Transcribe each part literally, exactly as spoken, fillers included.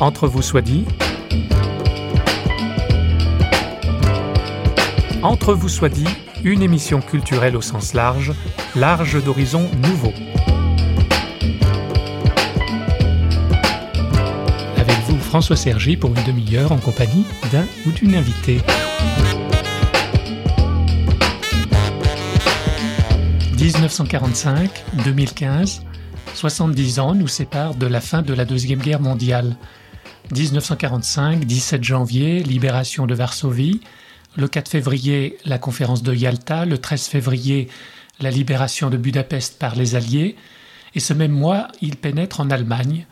Entre vous soit dit. Entre vous soit dit, une émission culturelle au sens large, large d'horizons nouveaux. Avec vous, François Sergi, pour une demi-heure en compagnie d'un ou d'une invitée. dix-neuf cent quarante-cinq à deux mille quinze, soixante-dix ans nous séparent de la fin de la Deuxième Guerre mondiale. dix-neuf cent quarante-cinq, dix-sept janvier, libération de Varsovie. Le quatre février, la conférence de Yalta. Le treize février, la libération de Budapest par les Alliés. Et ce même mois, il pénètre en Allemagne.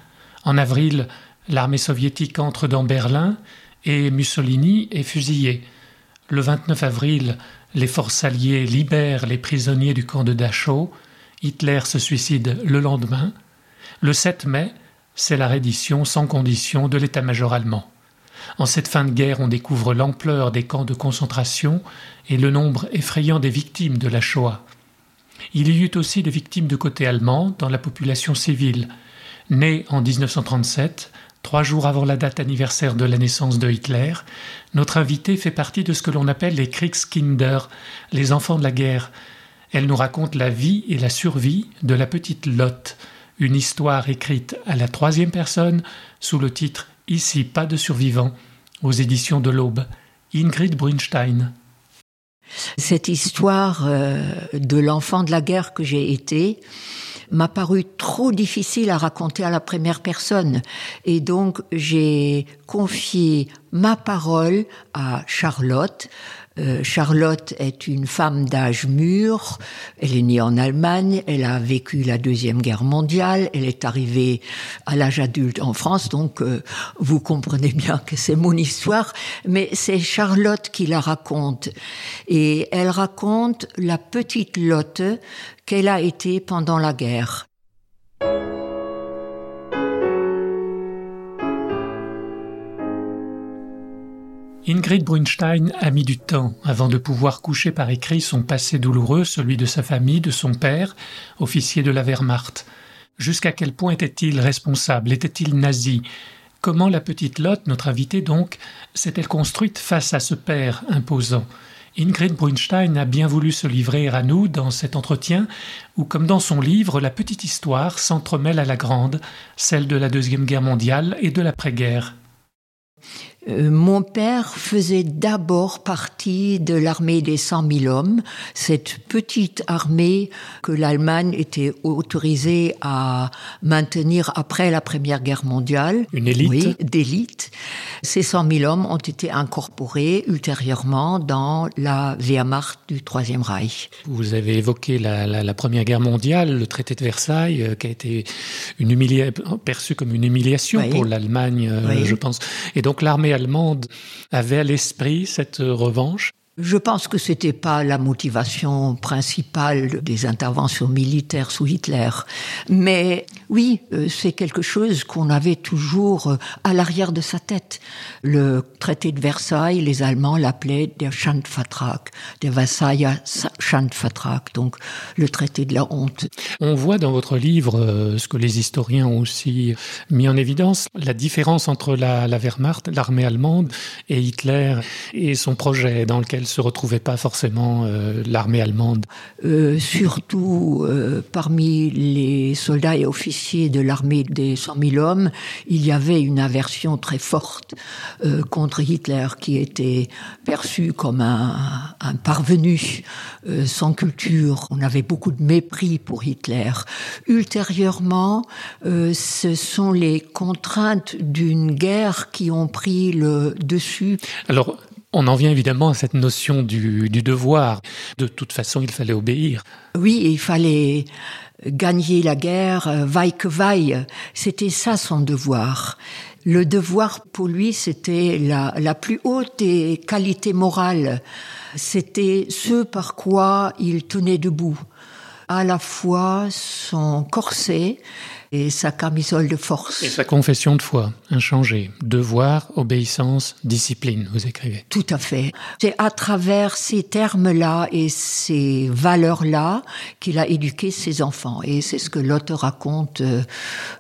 En avril, l'armée soviétique entre dans Berlin et Mussolini est fusillé. Le vingt-neuf avril, les forces alliées libèrent les prisonniers du camp de Dachau. Hitler se suicide le lendemain. Le sept mai, c'est la reddition sans condition de l'état-major allemand. En cette fin de guerre, on découvre l'ampleur des camps de concentration et le nombre effrayant des victimes de la Shoah. Il y eut aussi des victimes du côté allemand dans la population civile. Née en dix-neuf cent trente-sept, trois jours avant la date anniversaire de la naissance de Hitler, notre invitée fait partie de ce que l'on appelle les Kriegskinder, les enfants de la guerre. Elle nous raconte la vie et la survie de la petite Lotte, une histoire écrite à la troisième personne sous le titre « Ici, pas de survivants » aux éditions de l'Aube. Ingrid Brunschtein. Cette histoire euh, de l'enfant de la guerre que j'ai été m'a paru trop difficile à raconter à la première personne. Et donc, j'ai confié ma parole à Charlotte. Euh, Charlotte est une femme d'âge mûr. Elle est née en Allemagne. Elle a vécu la Deuxième Guerre mondiale. Elle est arrivée à l'âge adulte en France. Donc, euh, vous comprenez bien que c'est mon histoire. Mais c'est Charlotte qui la raconte. Et elle raconte la petite Lotte qu'elle a été pendant la guerre. Ingrid Brunschtein a mis du temps avant de pouvoir coucher par écrit son passé douloureux, celui de sa famille, de son père, officier de la Wehrmacht. Jusqu'à quel point était-il responsable ? Était-il nazi ? Comment la petite Lotte, notre invitée donc, s'est-elle construite face à ce père imposant ? Ingrid Brunschtein a bien voulu se livrer à nous dans cet entretien où, comme dans son livre, la petite histoire s'entremêle à la grande, celle de la Deuxième Guerre mondiale et de l'après-guerre. Mon père faisait d'abord partie de l'armée des cent mille hommes, cette petite armée que l'Allemagne était autorisée à maintenir après la Première Guerre mondiale. Une élite. Oui, d'élite. Ces cent mille hommes ont été incorporés ultérieurement dans la Wehrmacht du Troisième Reich. Vous avez évoqué la, la, la Première Guerre mondiale, le traité de Versailles, euh, qui a été une humilia... perçu comme une humiliation oui. pour l'Allemagne, euh, oui. je pense. Et donc l'armée allemande avait à l'esprit cette revanche. Je pense que c'était pas la motivation principale des interventions militaires sous Hitler. Mais oui, c'est quelque chose qu'on avait toujours à l'arrière de sa tête. Le traité de Versailles, les Allemands l'appelaient der Schandvertrag, der Versailles-Schandvertrag, donc le traité de la honte. On voit dans votre livre ce que les historiens ont aussi mis en évidence, la différence entre la, la Wehrmacht, l'armée allemande, et Hitler et son projet dans lequel se retrouvait pas forcément euh, l'armée allemande. Euh, surtout euh, parmi les soldats et officiers de l'armée des cent mille hommes, il y avait une aversion très forte euh, contre Hitler, qui était perçu comme un, un parvenu euh, sans culture. On avait beaucoup de mépris pour Hitler. Ultérieurement, euh, ce sont les contraintes d'une guerre qui ont pris le dessus. Alors, on en vient évidemment à cette notion du, du devoir. De toute façon, il fallait obéir. Oui, il fallait gagner la guerre, vaille que vaille. C'était ça son devoir. Le devoir, pour lui, c'était la, la plus haute des qualités morales. C'était ce par quoi il tenait debout. À la fois son corset, et sa camisole de force. Et sa confession de foi, inchangée. Devoir, obéissance, discipline, vous écrivez. Tout à fait. C'est à travers ces termes-là et ces valeurs-là qu'il a éduqué ses enfants. Et c'est ce que l'auteur raconte euh,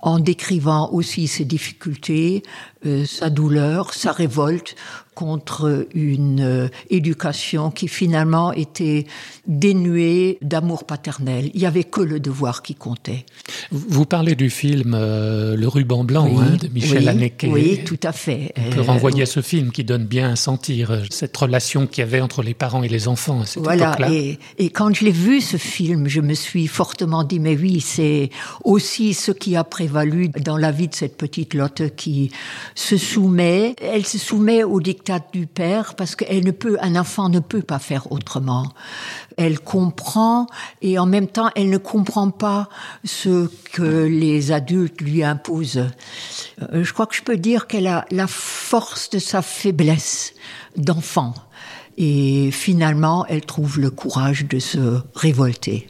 en décrivant aussi ses difficultés, euh, sa douleur, sa révolte contre une euh, éducation qui finalement était dénuée d'amour paternel. Il n'y avait que le devoir qui comptait. Vous parlez du film euh, Le ruban blanc, oui, hein, de Michel oui, Haneke. Oui, tout à fait. On peut euh, renvoyer euh, à ce film qui donne bien à sentir cette relation qu'il y avait entre les parents et les enfants à cette voilà, époque-là. Et, et quand je l'ai vu, ce film, je me suis fortement dit, mais oui, c'est aussi ce qui a prévalu dans la vie de cette petite Lotte qui se soumet. Elle se soumet au dictat du père parce qu'elle ne peut, un enfant ne peut pas faire autrement. Elle comprend et en même temps elle ne comprend pas ce que les adultes lui imposent. Je crois que je peux dire qu'elle a la force de sa faiblesse d'enfant et finalement elle trouve le courage de se révolter.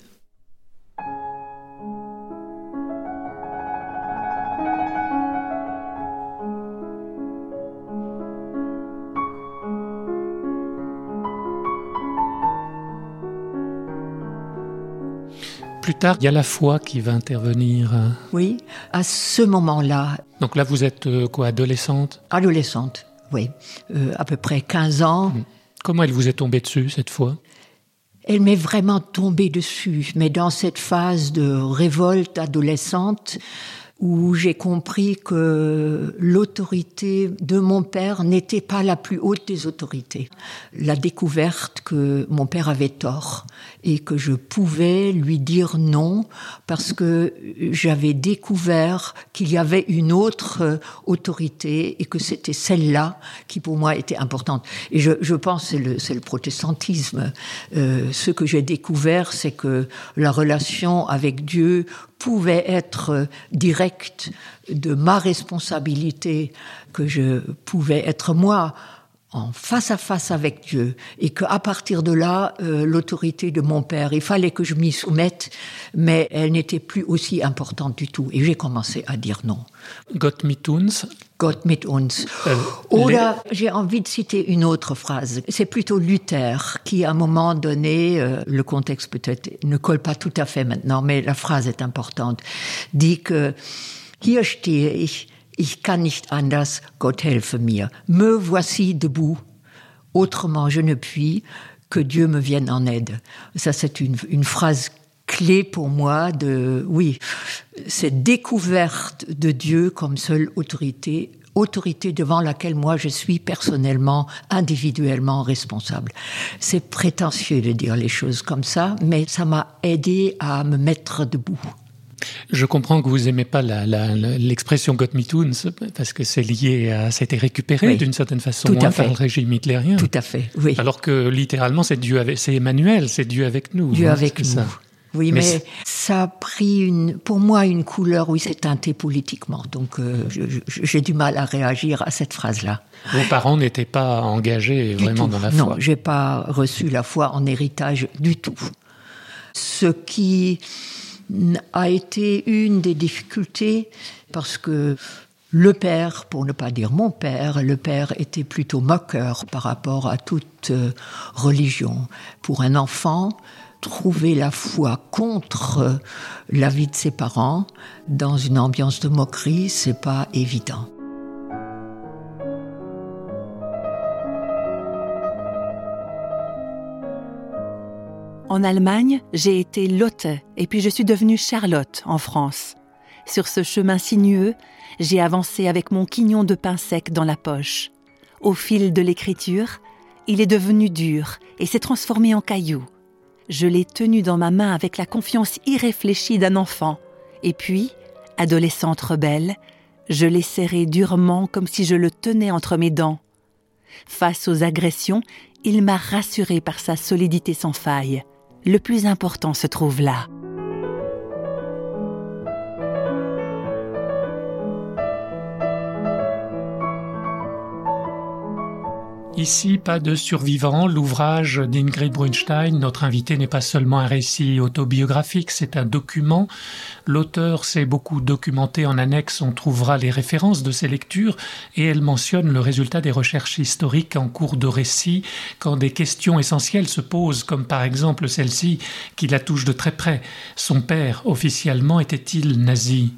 Plus tard, il y a la foi qui va intervenir. Oui, à ce moment-là. Donc là, vous êtes euh, quoi, adolescente ? Adolescente, oui. Euh, à peu près quinze ans. Comment elle vous est tombée dessus, cette foi ? Elle m'est vraiment tombée dessus, mais dans cette phase de révolte adolescente où j'ai compris que l'autorité de mon père n'était pas la plus haute des autorités. La découverte que mon père avait tort et que je pouvais lui dire non parce que j'avais découvert qu'il y avait une autre autorité et que c'était celle-là qui pour moi était importante. Et je, je pense que c'est le, c'est le protestantisme. Euh, ce que j'ai découvert, c'est que la relation avec Dieu pouvait être directe de ma responsabilité, que je pouvais être moi en face à face avec Dieu et qu'à partir de là, euh, l'autorité de mon père, il fallait que je m'y soumette, mais elle n'était plus aussi importante du tout et j'ai commencé à dire non. Gott mit uns. Gott mit uns. Euh, Ou là, les... j'ai envie de citer une autre phrase. C'est plutôt Luther qui, à un moment donné, euh, le contexte peut-être ne colle pas tout à fait maintenant, mais la phrase est importante, dit que « Hier stehe ich, ich kann nicht anders, Gott helfe mir. Me voici debout, autrement je ne puis, que Dieu me vienne en aide. » Ça, c'est une, une phrase clé pour moi de, oui, cette découverte de Dieu comme seule autorité, autorité devant laquelle moi je suis personnellement, individuellement responsable. C'est prétentieux de dire les choses comme ça, mais ça m'a aidé à me mettre debout. Je comprends que vous n'aimez pas la, la, la, l'expression Gott mit uns, parce que c'est lié à. Ça a été récupéré oui. d'une certaine façon hein, par le régime hitlérien. Tout à fait, oui. Alors que littéralement, c'est, Dieu avec, c'est Emmanuel, c'est Dieu avec nous. Dieu hein, avec nous. Ça. Oui, mais, mais ça a pris, une, pour moi, une couleur, oui, c'est teinté politiquement. Donc, euh, je, je, j'ai du mal à réagir à cette phrase-là. Vos parents n'étaient pas engagés du vraiment tout. Dans la foi. Non, je n'ai pas reçu la foi en héritage du tout. Ce qui a été une des difficultés, parce que le père, pour ne pas dire mon père, le père était plutôt moqueur par rapport à toute religion. Pour un enfant, trouver la foi contre l'avis de ses parents, dans une ambiance de moquerie, c'est pas évident. En Allemagne, j'ai été Lotte et puis je suis devenue Charlotte en France. Sur ce chemin sinueux, j'ai avancé avec mon quignon de pain sec dans la poche. Au fil de l'écriture, il est devenu dur et s'est transformé en caillou. Je l'ai tenu dans ma main avec la confiance irréfléchie d'un enfant. Et puis, adolescente rebelle, je l'ai serré durement comme si je le tenais entre mes dents. Face aux agressions, il m'a rassurée par sa solidité sans faille. Le plus important se trouve là. Ici, pas de survivants. L'ouvrage d'Ingrid Brunschtein, notre invitée, n'est pas seulement un récit autobiographique, c'est un document. L'auteur s'est beaucoup documenté. En annexe, on trouvera les références de ses lectures et elle mentionne le résultat des recherches historiques en cours de récit quand des questions essentielles se posent, comme par exemple celle-ci qui la touche de très près. Son père, officiellement, était-il nazi ?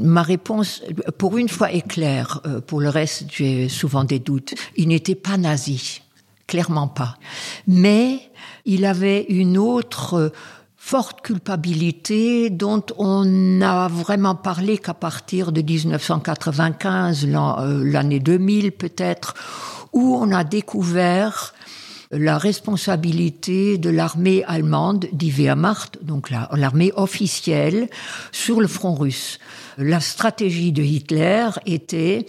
Ma réponse, pour une fois, est claire. Pour le reste, j'ai souvent des doutes. Il n'était pas nazi, clairement pas. Mais il avait une autre forte culpabilité dont on n'a vraiment parlé qu'à partir de dix-neuf cent quatre-vingt-quinze, l'année deux mille peut-être, où on a découvert la responsabilité de l'armée allemande, dit Wehrmacht, donc la, l'armée officielle, sur le front russe. La stratégie de Hitler était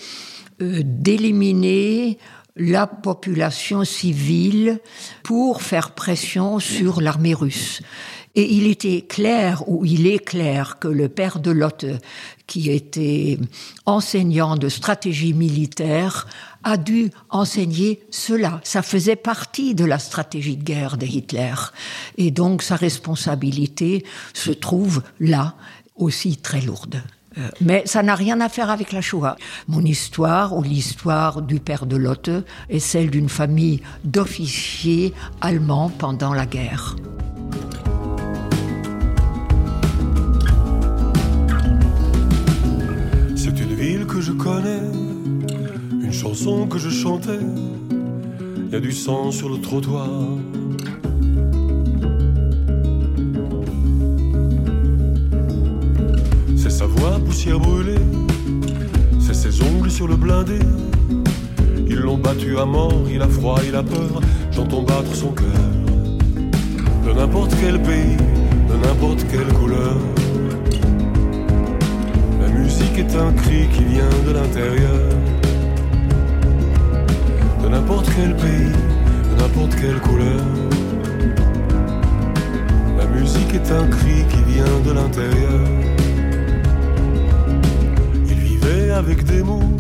euh, d'éliminer la population civile pour faire pression sur l'armée russe. Et il était clair, ou il est clair, que le père de Lotte, qui était enseignant de stratégie militaire, a dû enseigner cela. Ça faisait partie de la stratégie de guerre de Hitler. Et donc sa responsabilité se trouve là, aussi très lourde. Mais ça n'a rien à faire avec la Shoah. Mon histoire, ou l'histoire du père de Lotte, est celle d'une famille d'officiers allemands pendant la guerre. C'est une ville que je connais, une chanson que je chantais, il y a du sang sur le trottoir. C'est sa voix poussière brûlée, c'est ses ongles sur le blindé. Ils l'ont battu à mort, il a froid, il a peur, j'entends battre son cœur. De n'importe quel pays, de n'importe quelle couleur, la musique est un cri qui vient de l'intérieur. De n'importe quel pays, de n'importe quelle couleur, la musique est un cri qui vient de l'intérieur. Avec des mots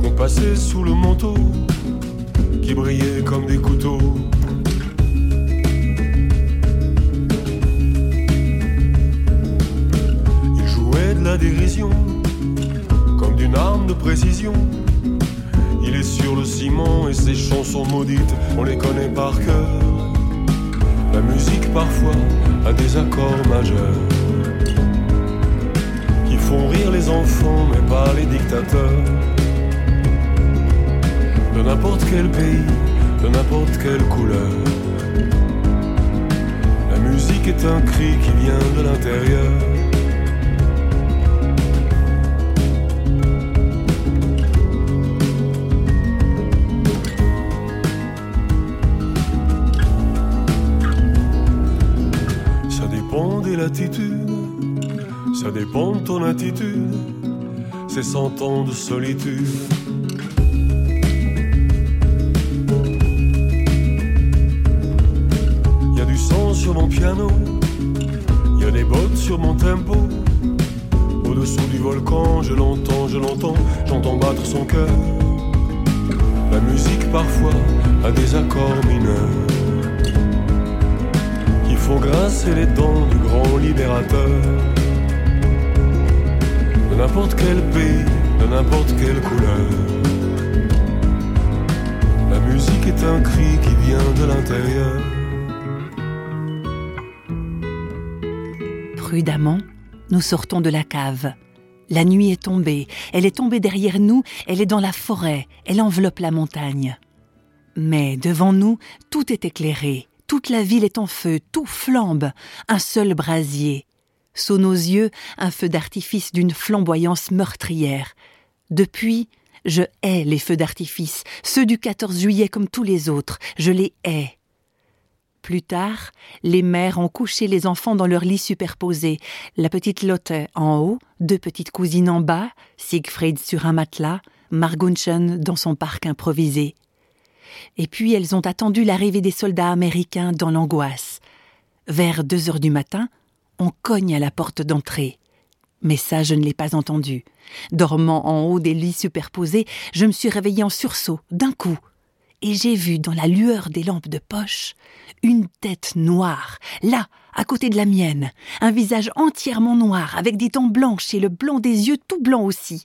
qu'on passait sous le manteau, qui brillaient comme des couteaux. Il jouait de la dérision, comme d'une arme de précision. Il est sur le ciment et ses chansons maudites, on les connaît par cœur. La musique parfois a des accords majeurs. Font rire les enfants, mais pas les dictateurs. De n'importe quel pays, de n'importe quelle couleur, la musique est un cri qui vient de l'intérieur. Ça dépend des latitudes, ça dépend de ton attitude, c'est cent ans de solitude. Y a du sang sur mon piano, y a des bottes sur mon tempo. Au-dessous du volcan, je l'entends, je l'entends, j'entends battre son cœur. La musique parfois a des accords mineurs qui font grincer les dents du grand libérateur. De n'importe quel pays, de n'importe quelle couleur, la musique est un cri qui vient de l'intérieur. Prudemment, nous sortons de la cave. La nuit est tombée, elle est tombée derrière nous, elle est dans la forêt, elle enveloppe la montagne. Mais devant nous, tout est éclairé, toute la ville est en feu, tout flambe, un seul brasier. Sous nos yeux, un feu d'artifice d'une flamboyance meurtrière. Depuis, je hais les feux d'artifice, ceux du quatorze juillet comme tous les autres, je les hais. Plus tard, les mères ont couché les enfants dans leurs lits superposés, la petite Lotte en haut, deux petites cousines en bas, Siegfried sur un matelas, Margunchen dans son parc improvisé. Et puis elles ont attendu l'arrivée des soldats américains dans l'angoisse. Vers deux heures du matin, on cogne à la porte d'entrée. Mais ça, je ne l'ai pas entendu. Dormant en haut des lits superposés, je me suis réveillée en sursaut, d'un coup. Et j'ai vu, dans la lueur des lampes de poche, une tête noire, là, à côté de la mienne. Un visage entièrement noir, avec des dents blanches et le blanc des yeux tout blanc aussi.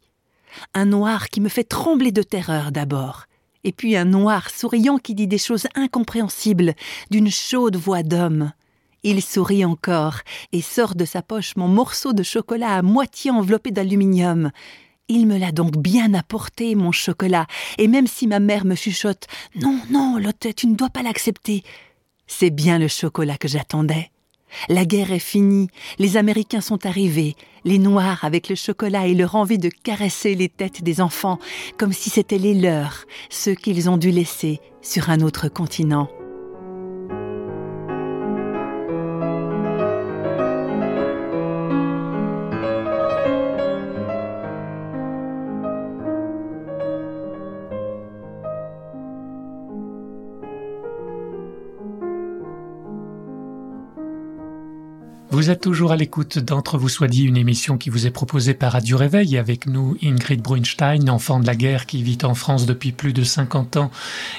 Un noir qui me fait trembler de terreur d'abord. Et puis un noir souriant qui dit des choses incompréhensibles, d'une chaude voix d'homme. Il sourit encore et sort de sa poche mon morceau de chocolat à moitié enveloppé d'aluminium. Il me l'a donc bien apporté, mon chocolat, et même si ma mère me chuchote « Non, non, Lotte, tu ne dois pas l'accepter », c'est bien le chocolat que j'attendais. La guerre est finie, les Américains sont arrivés, les Noirs avec le chocolat et leur envie de caresser les têtes des enfants, comme si c'étaient les leurs, ceux qu'ils ont dû laisser sur un autre continent. Vous êtes toujours à l'écoute d'Entre vous soit dit, une émission qui vous est proposée par Radio Réveil. Avec nous, Ingrid Brunschtein, enfant de la guerre qui vit en France depuis plus de cinquante ans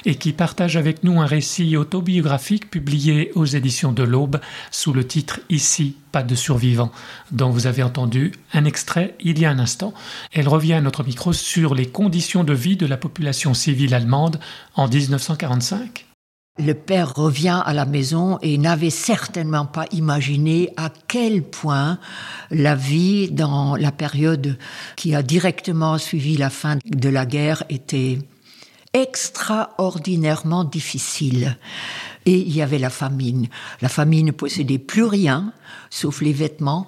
et qui partage avec nous un récit autobiographique publié aux éditions de l'Aube sous le titre « Ici, pas de survivants » dont vous avez entendu un extrait il y a un instant. Elle revient à notre micro sur les conditions de vie de la population civile allemande en dix-neuf cent quarante-cinq. Le père revient à la maison et n'avait certainement pas imaginé à quel point la vie dans la période qui a directement suivi la fin de la guerre était extraordinairement difficile. Et il y avait la famine. La famine ne possédait plus rien, sauf les vêtements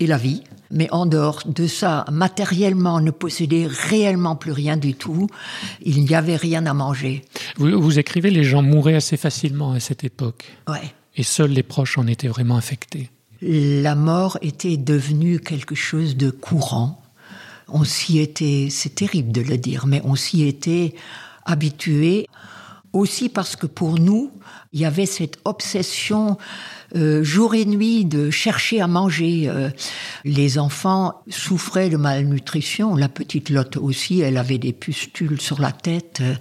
et la vie. Mais en dehors de ça, matériellement, on ne possédait réellement plus rien du tout. Il n'y avait rien à manger. Vous, vous écrivez, les gens mouraient assez facilement à cette époque. Ouais. Et seuls les proches en étaient vraiment affectés. La mort était devenue quelque chose de courant. On s'y était, c'est terrible de le dire, mais on s'y était habitués. Aussi parce que pour nous, il y avait cette obsession euh, jour et nuit de chercher à manger. Euh, les enfants souffraient de malnutrition. La petite Lotte aussi, elle avait des pustules sur la tête. Euh,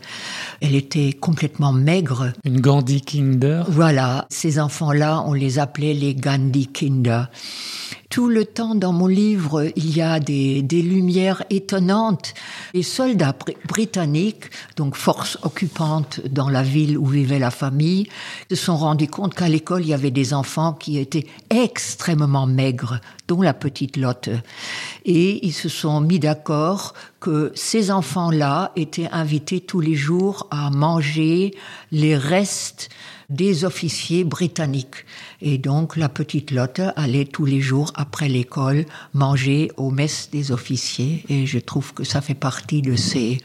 elle était complètement maigre. Une Gandhi Kinder. Voilà, ces enfants-là, on les appelait les Gandhi Kinder. Tout le temps dans mon livre, il y a des, des lumières étonnantes. Les soldats br- britanniques, donc force occupante dans la ville où vivait la famille, se sont rendus compte qu'à l'école, il y avait des enfants qui étaient extrêmement maigres, dont la petite Lotte. Et ils se sont mis d'accord que ces enfants-là étaient invités tous les jours à manger les restes des officiers britanniques. Et donc, la petite Lotte allait tous les jours, après l'école, manger aux messes des officiers. Et je trouve que ça fait partie de ces,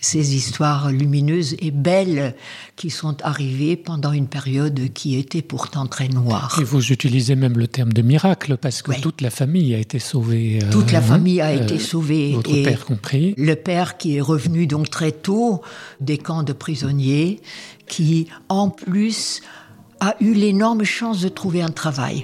ces histoires lumineuses et belles qui sont arrivées pendant une période qui était pourtant très noire. Et vous utilisez même le terme de miracle, parce que oui, toute la famille a été sauvée. Euh, toute la famille a euh, été sauvée. Votre et père compris. Le père qui est revenu donc très tôt des camps de prisonniers, qui, en plus, a eu l'énorme chance de trouver un travail.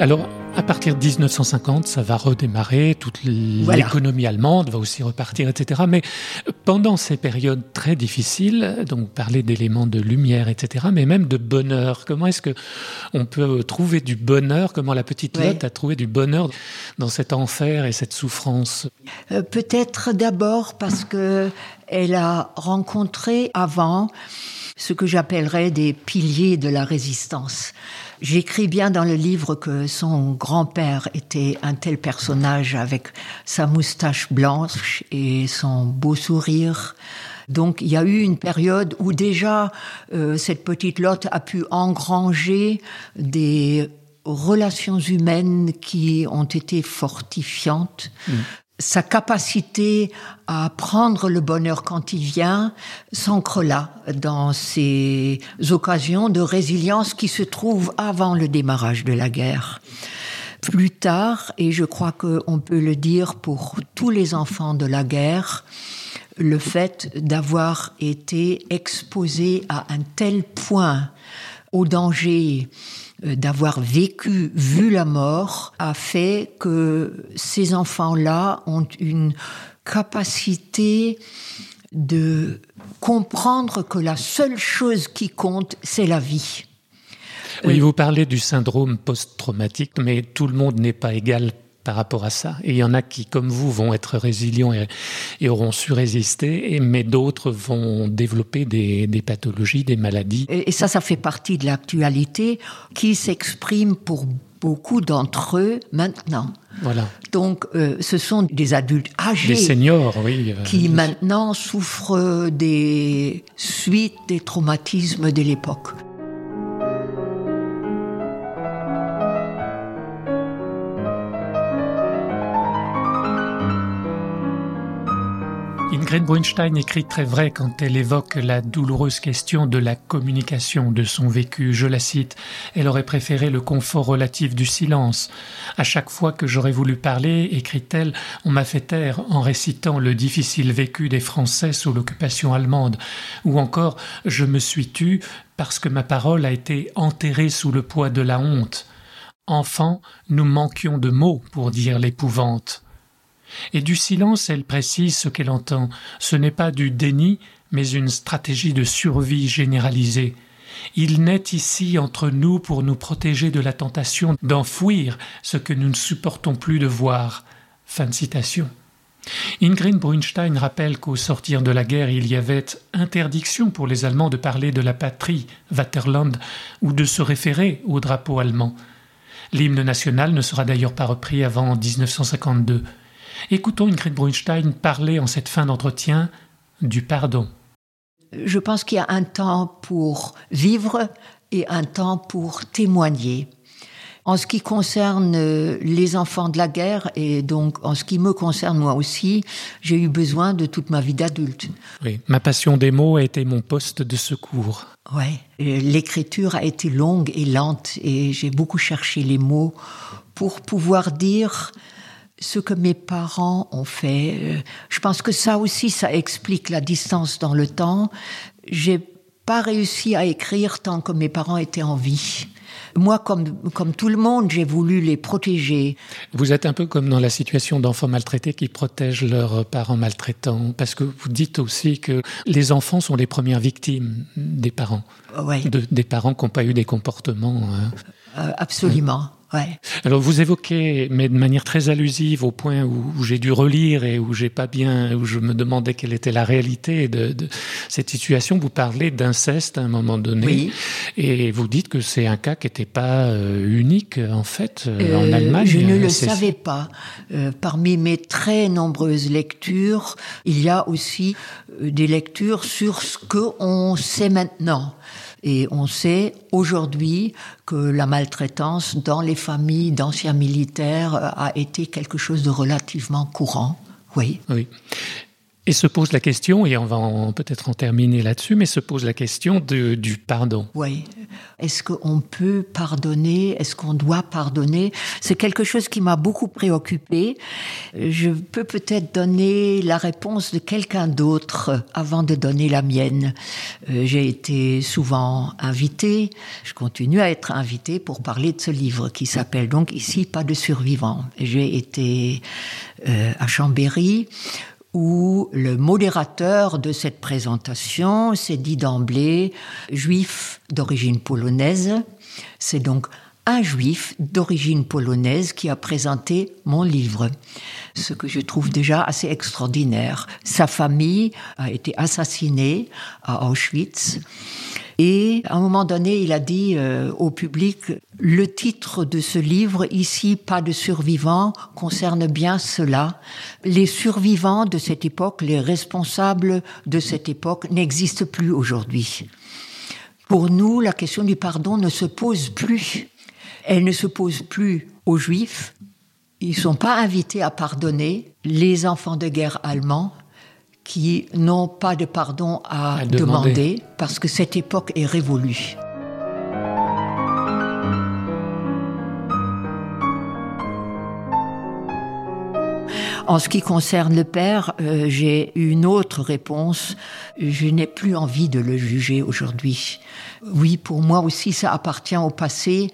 Alors, à partir de dix-neuf cent cinquante, ça va redémarrer, toute l'économie voilà. allemande va aussi repartir, et cetera. Mais pendant ces périodes très difficiles, donc vous parlez d'éléments de lumière, et cetera, mais même de bonheur. Comment est-ce qu'on peut trouver du bonheur ? Comment la petite Lotte ouais. a trouvé du bonheur dans cet enfer et cette souffrance ? euh, Peut-être d'abord parce qu'elle a rencontré avant ce que j'appellerais des piliers de la résistance. J'écris bien dans le livre que son grand-père était un tel personnage avec sa moustache blanche et son beau sourire. Donc il y a eu une période où déjà euh, cette petite Lotte a pu engranger des relations humaines qui ont été fortifiantes. Mmh. Sa capacité à prendre le bonheur quand il vient s'ancre là, dans ces occasions de résilience qui se trouvent avant le démarrage de la guerre. plus tard, et je crois qu'on peut le dire pour tous les enfants de la guerre, le fait d'avoir été exposé à un tel point au danger, d'avoir vécu, vu la mort, a fait que ces enfants-là ont une capacité de comprendre que la seule chose qui compte, c'est la vie. Oui, vous parlez du syndrome post-traumatique, mais tout le monde n'est pas égal par rapport à ça. Et il y en a qui, comme vous, vont être résilients et, et auront su résister, et, mais d'autres vont développer des, des pathologies, des maladies. Et, et ça, ça fait partie de l'actualité qui s'exprime pour beaucoup d'entre eux maintenant. Voilà. Donc, euh, ce sont des adultes âgés, des seniors, oui, euh, qui oui. maintenant souffrent des suites des traumatismes de l'époque. Ingrid Brunschtein écrit très vrai quand elle évoque la douloureuse question de la communication de son vécu. Je la cite, elle aurait préféré le confort relatif du silence. À chaque fois que j'aurais voulu parler, écrit-elle, on m'a fait taire en récitant le difficile vécu des Français sous l'occupation allemande. Ou encore, je me suis tue parce que ma parole a été enterrée sous le poids de la honte. Enfant, nous manquions de mots pour dire l'épouvante. Et du silence, elle précise ce qu'elle entend. Ce n'est pas du déni, mais une stratégie de survie généralisée. Il naît ici entre nous pour nous protéger de la tentation d'enfouir ce que nous ne supportons plus de voir. Fin de citation. Ingrid Brunschtein rappelle qu'au sortir de la guerre, il y avait interdiction pour les Allemands de parler de la patrie, Vaterland, ou de se référer au drapeau allemand. L'hymne national ne sera d'ailleurs pas repris avant dix-neuf cent cinquante-deux. Écoutons Ingrid Brunschtein parler en cette fin d'entretien du pardon. Je pense qu'il y a un temps pour vivre et un temps pour témoigner. En ce qui concerne les enfants de la guerre, et donc en ce qui me concerne moi aussi, j'ai eu besoin de toute ma vie d'adulte. Oui, ma passion des mots a été mon poste de secours. Oui, l'écriture a été longue et lente, et j'ai beaucoup cherché les mots pour pouvoir dire ce que mes parents ont fait. Je pense que ça aussi, ça explique la distance dans le temps. J'ai pas réussi à écrire tant que mes parents étaient en vie. Moi, comme, comme tout le monde, j'ai voulu les protéger. Vous êtes un peu comme dans la situation d'enfants maltraités qui protègent leurs parents maltraitants, parce que vous dites aussi que les enfants sont les premières victimes des parents, ouais. de, des parents qui n'ont pas eu des comportements... Euh, absolument. Euh, Ouais. Alors vous évoquez, mais de manière très allusive, au point où, où j'ai dû relire et où j'ai pas bien, où je me demandais quelle était la réalité de, de cette situation. Vous parlez d'inceste à un moment donné, oui. Et vous dites que c'est un cas qui n'était pas unique en fait euh, en Allemagne. Je ne le c'est... savais pas. Euh, parmi mes très nombreuses lectures, il y a aussi des lectures sur ce que on sait maintenant. Et on sait aujourd'hui que la maltraitance dans les familles d'anciens militaires a été quelque chose de relativement courant. Oui. Oui. Et se pose la question, et on va en, peut-être en terminer là-dessus, mais se pose la question de, du pardon. Oui. Est-ce qu'on peut pardonner ? Est-ce qu'on doit pardonner ? C'est quelque chose qui m'a beaucoup préoccupée. Je peux peut-être donner la réponse de quelqu'un d'autre avant de donner la mienne. Euh, j'ai été souvent invitée, je continue à être invitée pour parler de ce livre qui s'appelle donc ici « Pas de survivants ». J'ai été euh, à Chambéry, où le modérateur de cette présentation s'est dit d'emblée juif d'origine polonaise. C'est donc un juif d'origine polonaise qui a présenté mon livre, ce que je trouve déjà assez extraordinaire. Sa famille a été assassinée à Auschwitz. Et à un moment donné, il a dit euh, au public, le titre de ce livre, ici, pas de survivants, concerne bien cela. Les survivants de cette époque, les responsables de cette époque n'existent plus aujourd'hui. Pour nous, la question du pardon ne se pose plus. Elle ne se pose plus aux Juifs. Ils ne sont pas invités à pardonner les enfants de guerre allemands qui n'ont pas de pardon à, à demander. demander, parce que cette époque est révolue. En ce qui concerne le père, euh, j'ai une autre réponse. Je n'ai plus envie de le juger aujourd'hui. Oui, pour moi aussi, ça appartient au passé.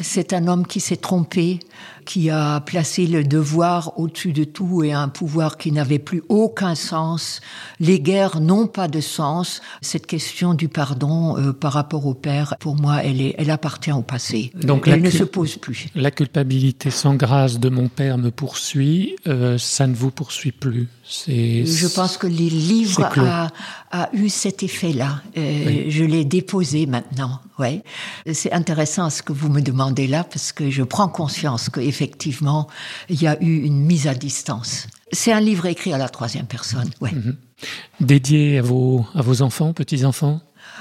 C'est un homme qui s'est trompé, qui a placé le devoir au-dessus de tout et un pouvoir qui n'avait plus aucun sens. Les guerres n'ont pas de sens. Cette question du pardon euh, par rapport au père, pour moi, elle, est, elle appartient au passé. Donc elle ne cul- se pose plus. La culpabilité sans grâce de mon père me poursuit, euh, ça ne vous poursuit plus. C'est, je pense que les livres a, a eu cet effet-là. Euh, oui. Je l'ai déposé maintenant. Ouais. C'est intéressant ce que vous me demandez là, parce que je prends conscience qu'effectivement, il y a eu une mise à distance. C'est un livre écrit à la troisième personne. Ouais. Mm-hmm. Dédié à vos, à vos enfants, petits-enfants ?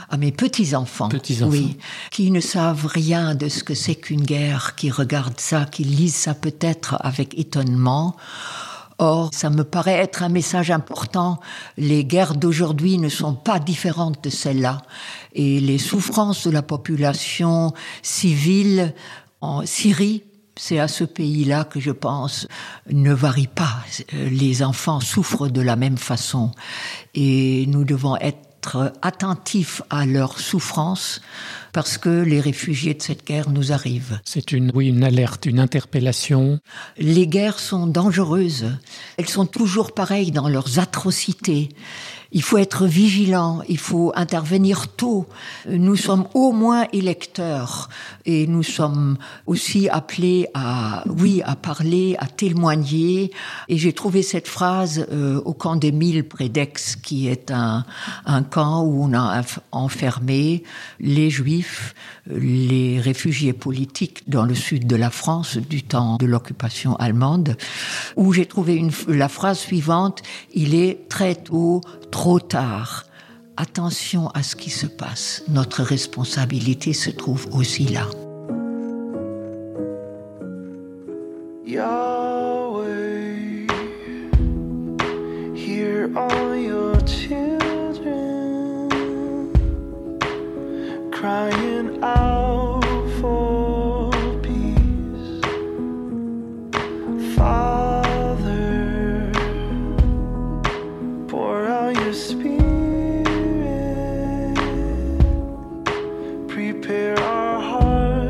À mes petits-enfants, petits-enfants, oui, qui ne savent rien de ce que c'est qu'une guerre, qui regardent ça, qui lisent ça peut-être avec étonnement. Or, ça me paraît être un message important. Les guerres d'aujourd'hui ne sont pas différentes de celles-là. Et les souffrances de la population civile en Syrie, c'est à ce pays-là que je pense, ne varie pas. Les enfants souffrent de la même façon. Et nous devons être attentifs à leurs souffrances, parce que les réfugiés de cette guerre nous arrivent. C'est une, oui, une alerte, une interpellation. Les guerres sont dangereuses. Elles sont toujours pareilles dans leurs atrocités. Il faut être vigilant, il faut intervenir tôt. Nous sommes au moins électeurs et nous sommes aussi appelés à, oui, à parler, à témoigner. Et j'ai trouvé cette phrase euh, au camp des Mille près d'Aix, qui est un, un camp où on a enfermé les Juifs, les réfugiés politiques dans le sud de la France du temps de l'occupation allemande, où j'ai trouvé une, la phrase suivante: il est très tôt, trop tard. Attention à ce qui se passe. Notre responsabilité se trouve aussi là. Yahweh, hear all your crying out for peace. Father, pour out your spirit, prepare our hearts.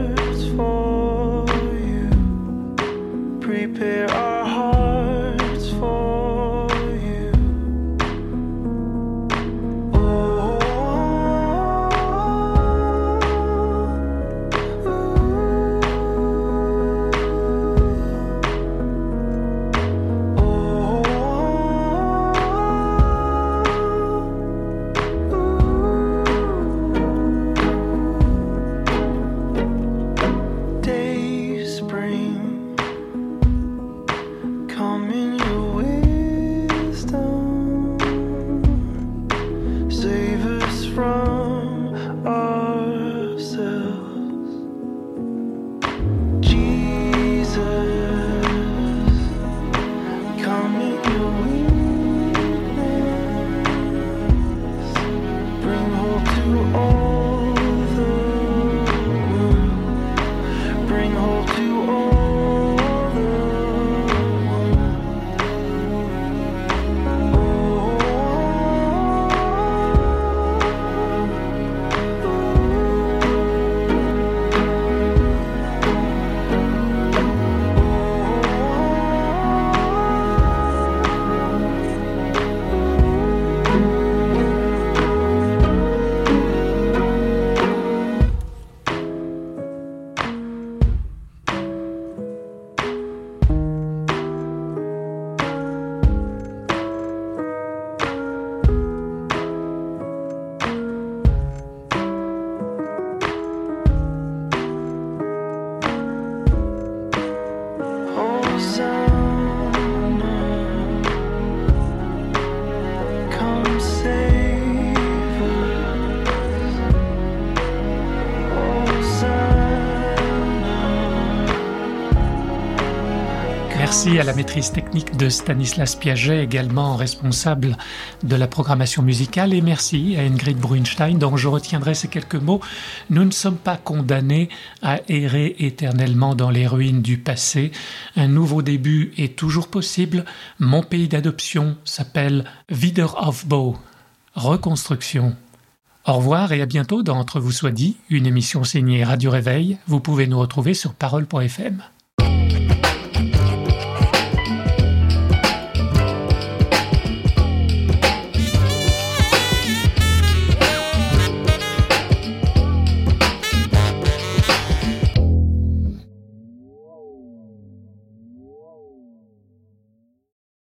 Merci à la maîtrise technique de Stanislas Piaget, également responsable de la programmation musicale, et merci à Ingrid Brunschtein, dont je retiendrai ces quelques mots. Nous ne sommes pas condamnés à errer éternellement dans les ruines du passé. Un nouveau début est toujours possible. Mon pays d'adoption s'appelle Wiederaufbau, reconstruction. Au revoir et à bientôt dans Entre vous soit dit, une émission signée Radio Réveil. Vous pouvez nous retrouver sur Parole point F M.